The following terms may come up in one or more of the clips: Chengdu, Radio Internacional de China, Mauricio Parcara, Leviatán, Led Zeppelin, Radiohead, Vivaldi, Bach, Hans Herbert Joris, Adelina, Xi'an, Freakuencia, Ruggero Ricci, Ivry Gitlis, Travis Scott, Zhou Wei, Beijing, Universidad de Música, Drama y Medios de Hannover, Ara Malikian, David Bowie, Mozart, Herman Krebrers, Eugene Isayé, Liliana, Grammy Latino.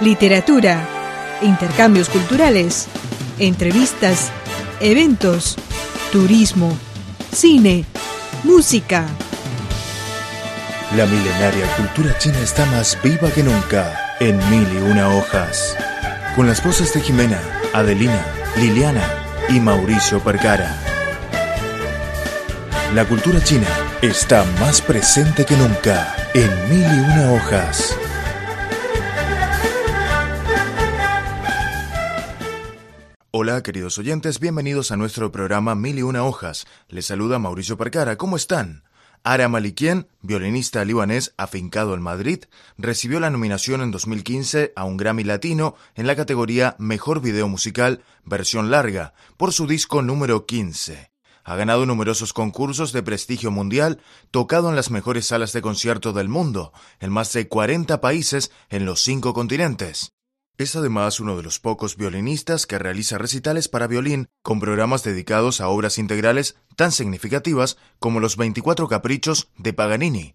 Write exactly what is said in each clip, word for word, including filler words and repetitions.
literatura, intercambios culturales, entrevistas, eventos, turismo, cine, música. La milenaria cultura china está más viva que nunca en Mil y Una Hojas. Con las voces de Jimena, Adelina, Liliana y Mauricio Parcara. La cultura china está más presente que nunca en Mil y Una Hojas. Hola queridos oyentes, bienvenidos a nuestro programa Mil y Una Hojas. Les saluda Mauricio Parcara, ¿cómo están? Ara Malikian, violinista libanés afincado en Madrid, recibió la nominación en dos mil quince a un Grammy Latino en la categoría Mejor Video Musical, Versión Larga, por su disco número quince. Ha ganado numerosos concursos de prestigio mundial, tocado en las mejores salas de concierto del mundo, en más de cuarenta países en los cinco continentes. Es además uno de los pocos violinistas que realiza recitales para violín con programas dedicados a obras integrales tan significativas como los veinticuatro caprichos de Paganini,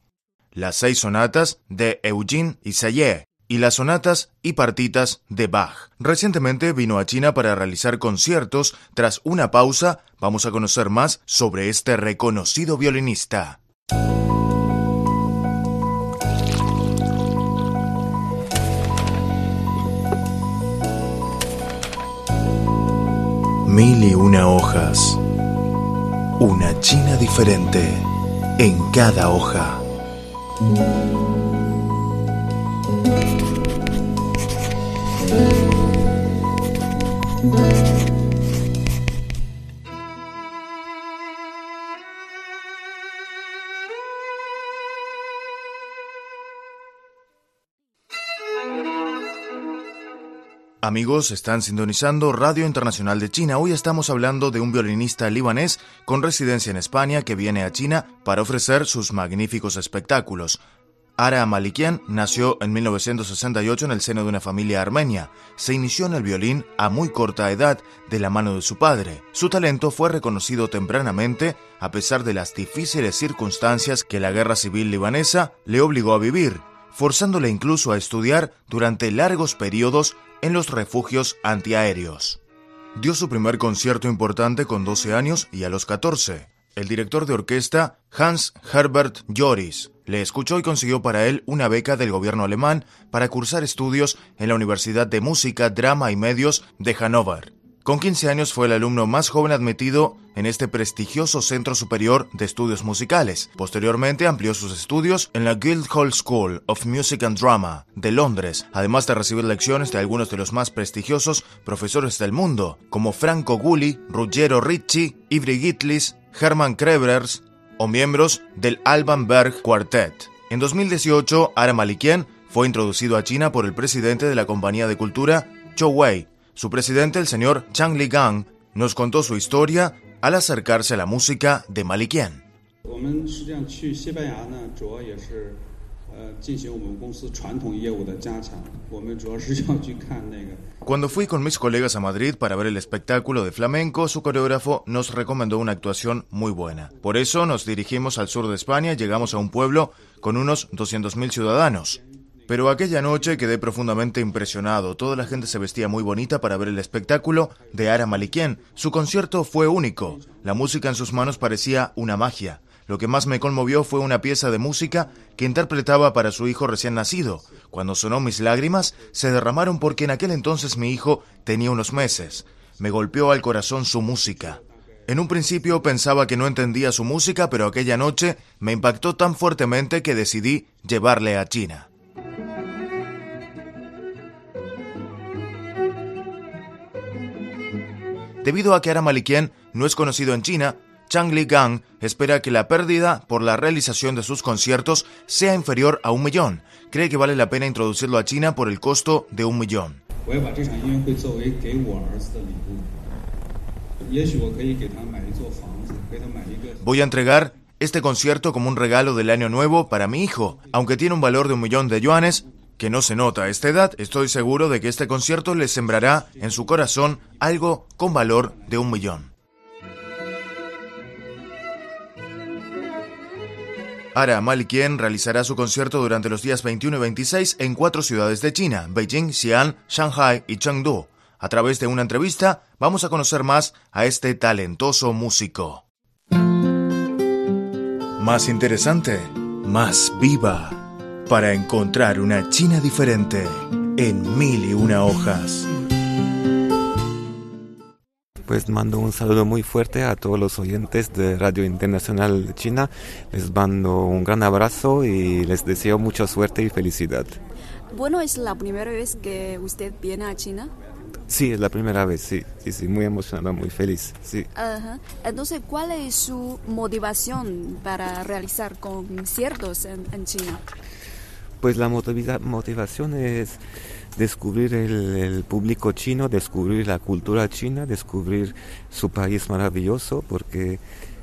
las seis sonatas de Eugene Isayé y las sonatas y partitas de Bach. Recientemente vino a China para realizar conciertos. Tras una pausa, vamos a conocer más sobre este reconocido violinista. Mil y una hojas. Una China diferente en cada hoja. Amigos, están sintonizando Radio Internacional de China. Hoy estamos hablando de un violinista libanés con residencia en España que viene a China para ofrecer sus magníficos espectáculos. Ara Malikian nació en mil novecientos sesenta y ocho en el seno de una familia armenia. Se inició en el violín a muy corta edad de la mano de su padre. Su talento fue reconocido tempranamente a pesar de las difíciles circunstancias que la guerra civil libanesa le obligó a vivir, forzándole incluso a estudiar durante largos periodos en los refugios antiaéreos. Dio su primer concierto importante con doce años y a los catorce. El director de orquesta, Hans Herbert Joris, le escuchó y consiguió para él una beca del gobierno alemán para cursar estudios en la Universidad de Música, Drama y Medios de Hannover. Con quince años fue el alumno más joven admitido en este prestigioso Centro Superior de Estudios Musicales. Posteriormente amplió sus estudios en la Guildhall School of Music and Drama de Londres, además de recibir lecciones de algunos de los más prestigiosos profesores del mundo, como Franco Gulli, Ruggero Ricci, Ivry Gitlis, Herman Krebrers o miembros del Alban Berg Quartet. En dos mil dieciocho, Ara Malikian fue introducido a China por el presidente de la Compañía de Cultura, Zhou Wei. Su presidente, el señor Chang Ligang, nos contó su historia al acercarse a la música de Malikian. Cuando fui con mis colegas a Madrid para ver el espectáculo de flamenco, su coreógrafo nos recomendó una actuación muy buena. Por eso nos dirigimos al sur de España y llegamos a un pueblo con unos doscientos mil ciudadanos. Pero aquella noche quedé profundamente impresionado. Toda la gente se vestía muy bonita para ver el espectáculo de Ara Malikian. Su concierto fue único. La música en sus manos parecía una magia. Lo que más me conmovió fue una pieza de música que interpretaba para su hijo recién nacido. Cuando sonó, mis lágrimas se derramaron porque en aquel entonces mi hijo tenía unos meses. Me golpeó al corazón su música. En un principio pensaba que no entendía su música, pero aquella noche me impactó tan fuertemente que decidí llevarle a China. Debido a que Ara Malikian no es conocido en China, Chang Ligang espera que la pérdida por la realización de sus conciertos sea inferior a un millón. Cree que vale la pena introducirlo a China por el costo de un millón. Voy a entregar este concierto como un regalo del año nuevo para mi hijo, aunque tiene un valor de un millón de yuanes, que no se nota a esta edad. Estoy seguro de que este concierto le sembrará en su corazón algo con valor de un millón. Ara Malikian realizará su concierto durante los días veintiuno y veintiséis en cuatro ciudades de China, Beijing, Xi'an, Shanghai y Chengdu. A través de una entrevista vamos a conocer más a este talentoso músico. Más interesante, más viva, para encontrar una China diferente en mil y una hojas. Pues mando un saludo muy fuerte a todos los oyentes de Radio Internacional de China. Les mando un gran abrazo y les deseo mucha suerte y felicidad. Bueno, ¿es la primera vez que usted viene a China? Sí, es la primera vez, sí. Sí, sí, muy emocionada, muy feliz, sí. Ajá. Entonces, ¿cuál es su motivación para realizar conciertos en, en China? Pues la motiva- motivación es descubrir el, el público chino, descubrir la cultura china, descubrir su país maravilloso, porque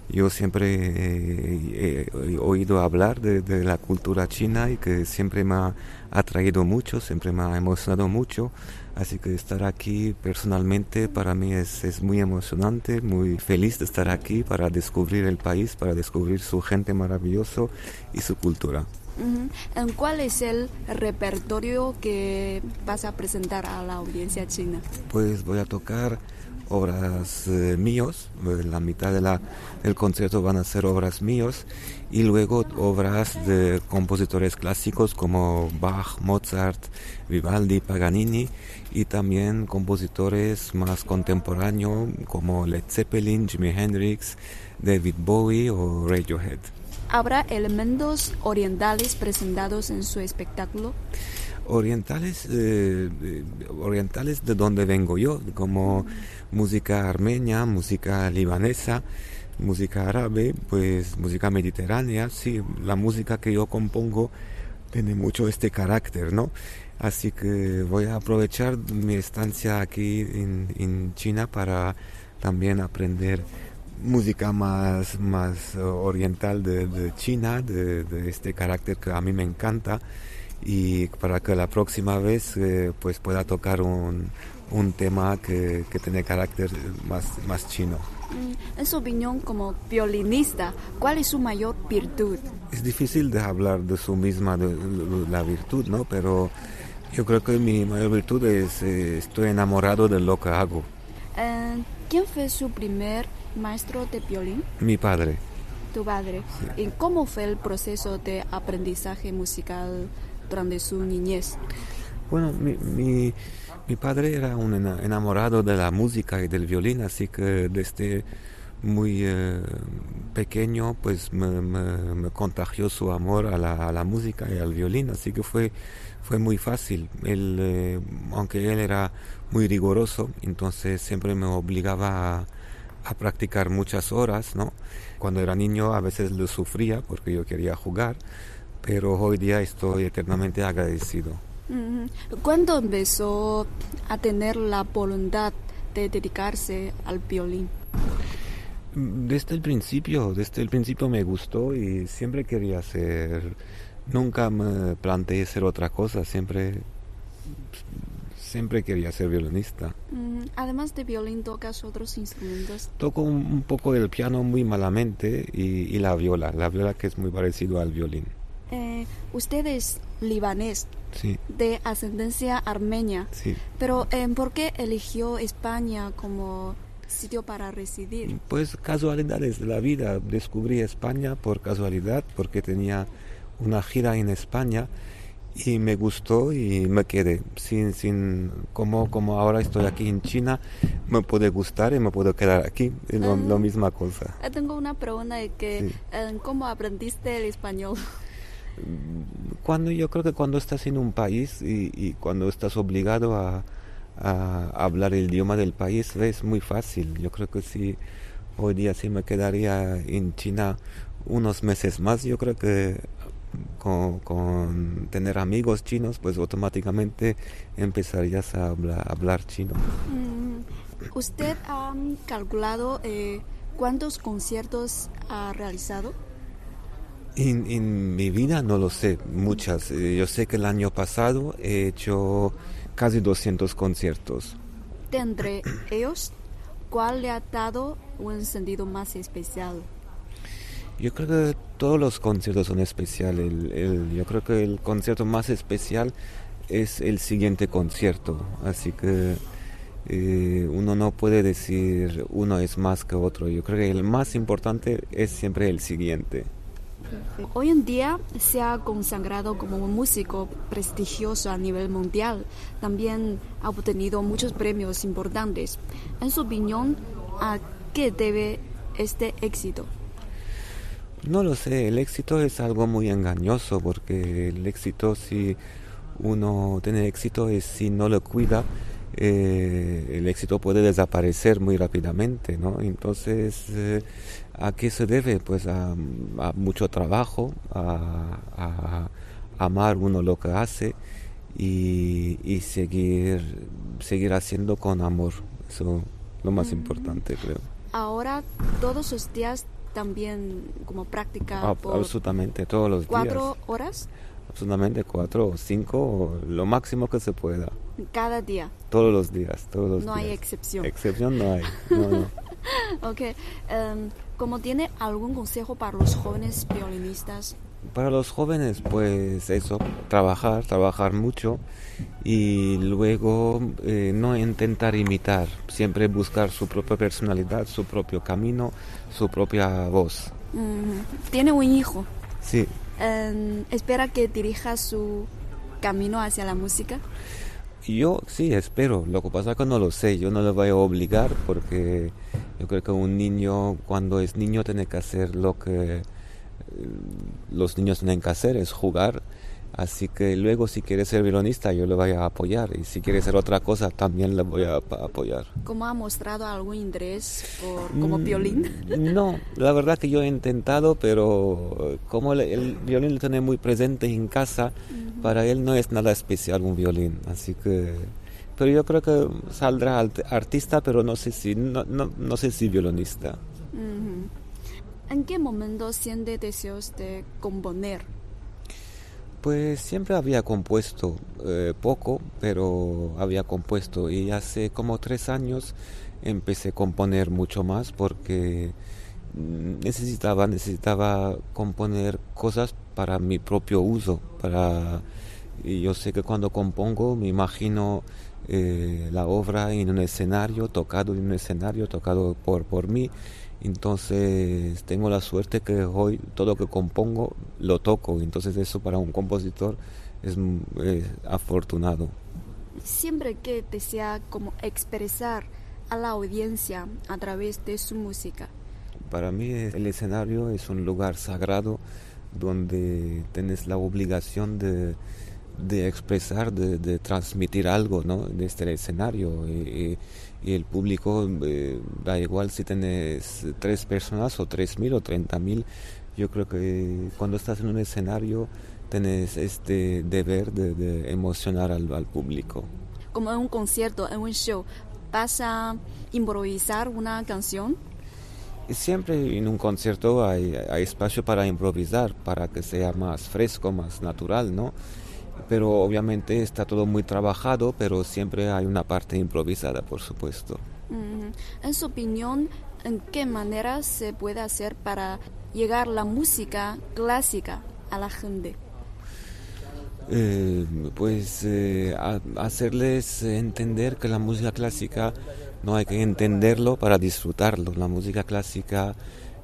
yo siempre eh, he oído hablar de, de la cultura china y que siempre me ha atraído mucho, siempre me ha emocionado mucho, así que estar aquí personalmente para mí es, es muy emocionante, muy feliz de estar aquí para descubrir el país, para descubrir su gente maravillosa y su cultura. ¿Cuál es el repertorio que vas a presentar a la audiencia china? Pues voy a tocar obras eh, míos, la mitad de la, del concierto van a ser obras míos y luego obras de compositores clásicos como Bach, Mozart, Vivaldi, Paganini y también compositores más contemporáneos como Led Zeppelin, Jimi Hendrix, David Bowie o Radiohead. ¿Habrá elementos orientales presentados en su espectáculo? Orientales, eh, orientales de donde vengo yo, como música armenia, música libanesa, música árabe, pues música mediterránea, sí, la música que yo compongo tiene mucho este carácter, ¿no? Así que voy a aprovechar mi estancia aquí en, en China para también aprender música más, más oriental de, de China, de, de este carácter que a mí me encanta y para que la próxima vez eh, pues pueda tocar un, un tema que, que tiene carácter más, más chino. En su opinión como violinista, ¿cuál es su mayor virtud? Es difícil de hablar de su misma de, de, la virtud, ¿no? Pero yo creo que mi mayor virtud es eh, estoy enamorado de lo que hago. Uh, ¿Quién fue su primer maestro de violín? Mi padre. ¿Tu padre? Sí. ¿Y cómo fue el proceso de aprendizaje musical durante su niñez? Bueno, mi, mi, mi padre era un enamorado de la música y del violín, así que desde muy eh, pequeño pues me, me, me contagió su amor a la, a la música y al violín, así que fue, fue muy fácil. Él, eh, aunque él era muy riguroso, entonces siempre me obligaba a a practicar muchas horas, ¿no? Cuando era niño a veces lo sufría porque yo quería jugar, pero hoy día estoy eternamente agradecido. ¿Cuándo empezó a tener la voluntad de dedicarse al violín? Desde el principio, desde el principio me gustó y siempre quería hacer, nunca me planteé ser otra cosa, siempre... Siempre quería ser violinista. Además de violín, ¿tocas otros instrumentos? Toco un, un poco el piano muy malamente y, y la viola, la viola que es muy parecido al violín. Eh, usted es libanés, sí. De ascendencia armenia, sí. Pero eh, ¿por qué eligió España como sitio para residir? Pues casualidades de la vida. Descubrí España por casualidad porque tenía una gira en España. Y me gustó y me quedé, sin, sin, como, como ahora estoy aquí en China, me puede gustar y me puedo quedar aquí, es lo, uh, lo misma cosa. Tengo una pregunta de que, sí. ¿Cómo aprendiste el español? Cuando, yo creo que cuando estás en un país y, y cuando estás obligado a, a hablar el idioma del país, es muy fácil. Yo creo que si hoy día si me quedaría en China unos meses más, yo creo que... Con, con tener amigos chinos, pues automáticamente empezarías a hablar, a hablar chino. ¿Usted ha calculado eh, cuántos conciertos ha realizado? En, en mi vida no lo sé, muchas. Yo sé que el año pasado he hecho casi doscientos conciertos. De entre ellos, ¿cuál le ha dado un sentido más especial? Yo creo que todos los conciertos son especiales. El, el, yo creo que el concierto más especial es el siguiente concierto. Así que eh, uno no puede decir uno es más que otro. Yo creo que el más importante es siempre el siguiente. Hoy en día se ha consagrado como un músico prestigioso a nivel mundial. También ha obtenido muchos premios importantes. En su opinión, ¿a qué debe este éxito? No lo sé, el éxito es algo muy engañoso, porque el éxito, si uno tiene éxito, es si no lo cuida, eh, el éxito puede desaparecer muy rápidamente, ¿no? Entonces, eh, ¿a qué se debe? Pues a, a mucho trabajo, a, a, a amar uno lo que hace y, y seguir, seguir haciendo con amor. Eso es lo más importante, creo. Ahora, todos los días también como práctica. Ab- por absolutamente, todos los cuatro días. ¿Cuatro horas? Absolutamente, cuatro o cinco, lo máximo que se pueda. ¿Cada día? Todos los días, todos los no días. No hay excepción. Excepción no hay. No, no. Ok. Um, ¿Cómo tiene algún consejo para los jóvenes violinistas? Para los jóvenes, pues eso, trabajar, trabajar mucho y luego eh, no intentar imitar, siempre buscar su propia personalidad, su propio camino, su propia voz. ¿Tiene un hijo? Sí. Eh, ¿Espera que dirija su camino hacia la música? Yo sí espero, lo que pasa es que no lo sé, yo no lo voy a obligar porque yo creo que un niño cuando es niño tiene que hacer lo que los niños tienen que hacer, es jugar. Así que luego si quiere ser violonista yo le voy a apoyar y si quiere ser otra cosa también le voy a apoyar. ¿Cómo ha mostrado algún interés por, como mm, violín? No, la verdad que yo he intentado, pero como el, el violín lo tiene muy presente en casa, uh-huh. Para él no es nada especial un violín, así que... Pero yo creo que saldrá artista, pero no sé si, no, no, no sé si violonista. Uh-huh. ¿En qué momento siente deseos de componer? Pues siempre había compuesto, eh, poco, pero había compuesto. Y hace como tres años empecé a componer mucho más porque necesitaba, necesitaba componer cosas para mi propio uso. Para... Y yo sé que cuando compongo me imagino eh, la obra en un escenario, tocado en un escenario, tocado por, por mí. Entonces tengo la suerte que hoy todo lo que compongo lo toco, entonces eso para un compositor es, es afortunado. Siempre que desea como expresar a la audiencia a través de su música. Para mí el escenario es un lugar sagrado donde tienes la obligación de, de expresar, de, de transmitir algo, ¿no? Desde el escenario y, y, y el público, eh, da igual si tienes tres personas o tres mil o treinta mil. Yo creo que cuando estás en un escenario tienes este deber de, de emocionar al, al público. Como en un concierto, en un show, ¿vas a improvisar una canción? Siempre en un concierto hay, hay espacio para improvisar, para que sea más fresco, más natural, ¿no? Pero obviamente está todo muy trabajado, pero siempre hay una parte improvisada, por supuesto. En su opinión, ¿en qué manera se puede hacer para llegar la música clásica a la gente? Eh, pues eh, a, hacerles entender que la música clásica no hay que entenderlo para disfrutarlo. La música clásica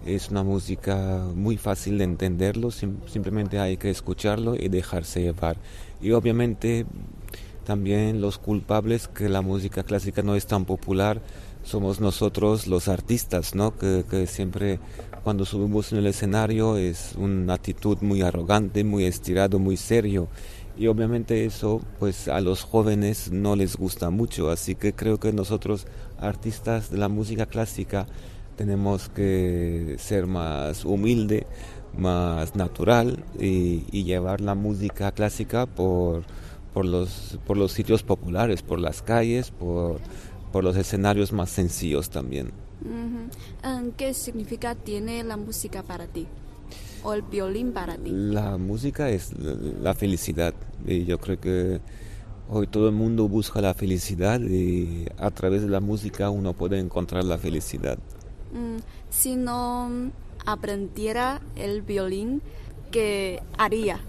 es una música muy fácil de entenderlo, sim- simplemente hay que escucharlo y dejarse llevar. Y obviamente también los culpables que la música clásica no es tan popular somos nosotros los artistas, ¿no? Que, que siempre cuando subimos en el escenario es una actitud muy arrogante, muy estirado, muy serio. Y obviamente eso pues a los jóvenes no les gusta mucho, así que creo que nosotros artistas de la música clásica tenemos que ser más humilde, más natural y, y llevar la música clásica por, por, los, por los sitios populares, por las calles, por, por los escenarios más sencillos también. Uh-huh. ¿Qué significa tiene la música para ti? ¿O el violín para ti? La música es la felicidad y yo creo que hoy todo el mundo busca la felicidad y a través de la música uno puede encontrar la felicidad. Si no aprendiera el violín, ¿qué haría?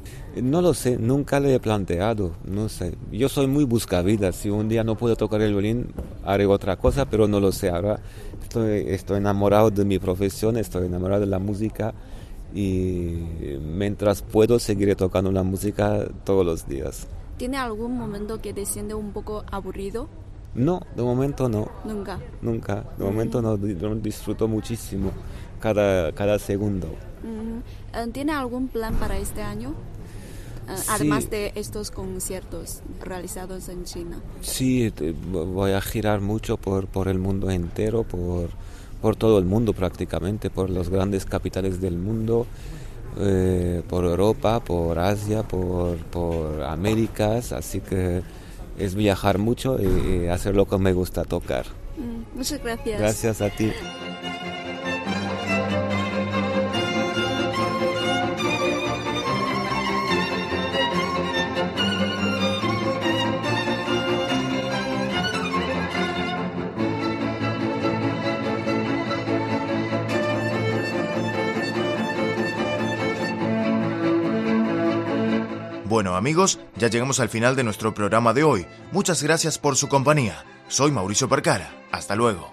No lo sé, nunca le he planteado, no sé. Yo soy muy buscavidas, si un día no puedo tocar el violín, haré otra cosa, pero no lo sé. Ahora estoy, estoy enamorado de mi profesión, estoy enamorado de la música y mientras puedo seguiré tocando la música todos los días. ¿Tiene algún momento que te siente un poco aburrido? No, de momento no. ¿Nunca? Nunca, de uh-huh. momento no, disfruto muchísimo cada, cada segundo. Uh-huh. ¿Tiene algún plan para este año? Sí. Además de estos conciertos realizados en China. Sí, voy a girar mucho por, por el mundo entero, por, por todo el mundo prácticamente, por las grandes capitales del mundo, eh, por Europa, por Asia, por, por Américas, así que es viajar mucho y, y hacer lo que me gusta tocar. Mm, muchas gracias. Gracias a ti. Bueno, amigos, ya llegamos al final de nuestro programa de hoy. Muchas gracias por su compañía. Soy Mauricio Parcara. Hasta luego.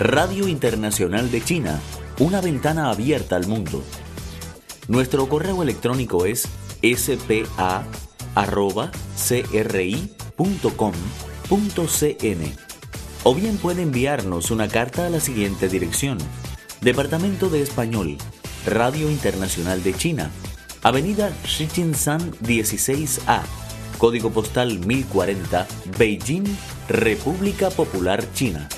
Radio Internacional de China, una ventana abierta al mundo. Nuestro correo electrónico es ese pe a arroba ce erre i punto com punto ce ene o bien puede enviarnos una carta a la siguiente dirección: Departamento de Español, Radio Internacional de China, Avenida Shijinshan dieciséis A, Código Postal mil cuarenta, Beijing, República Popular China.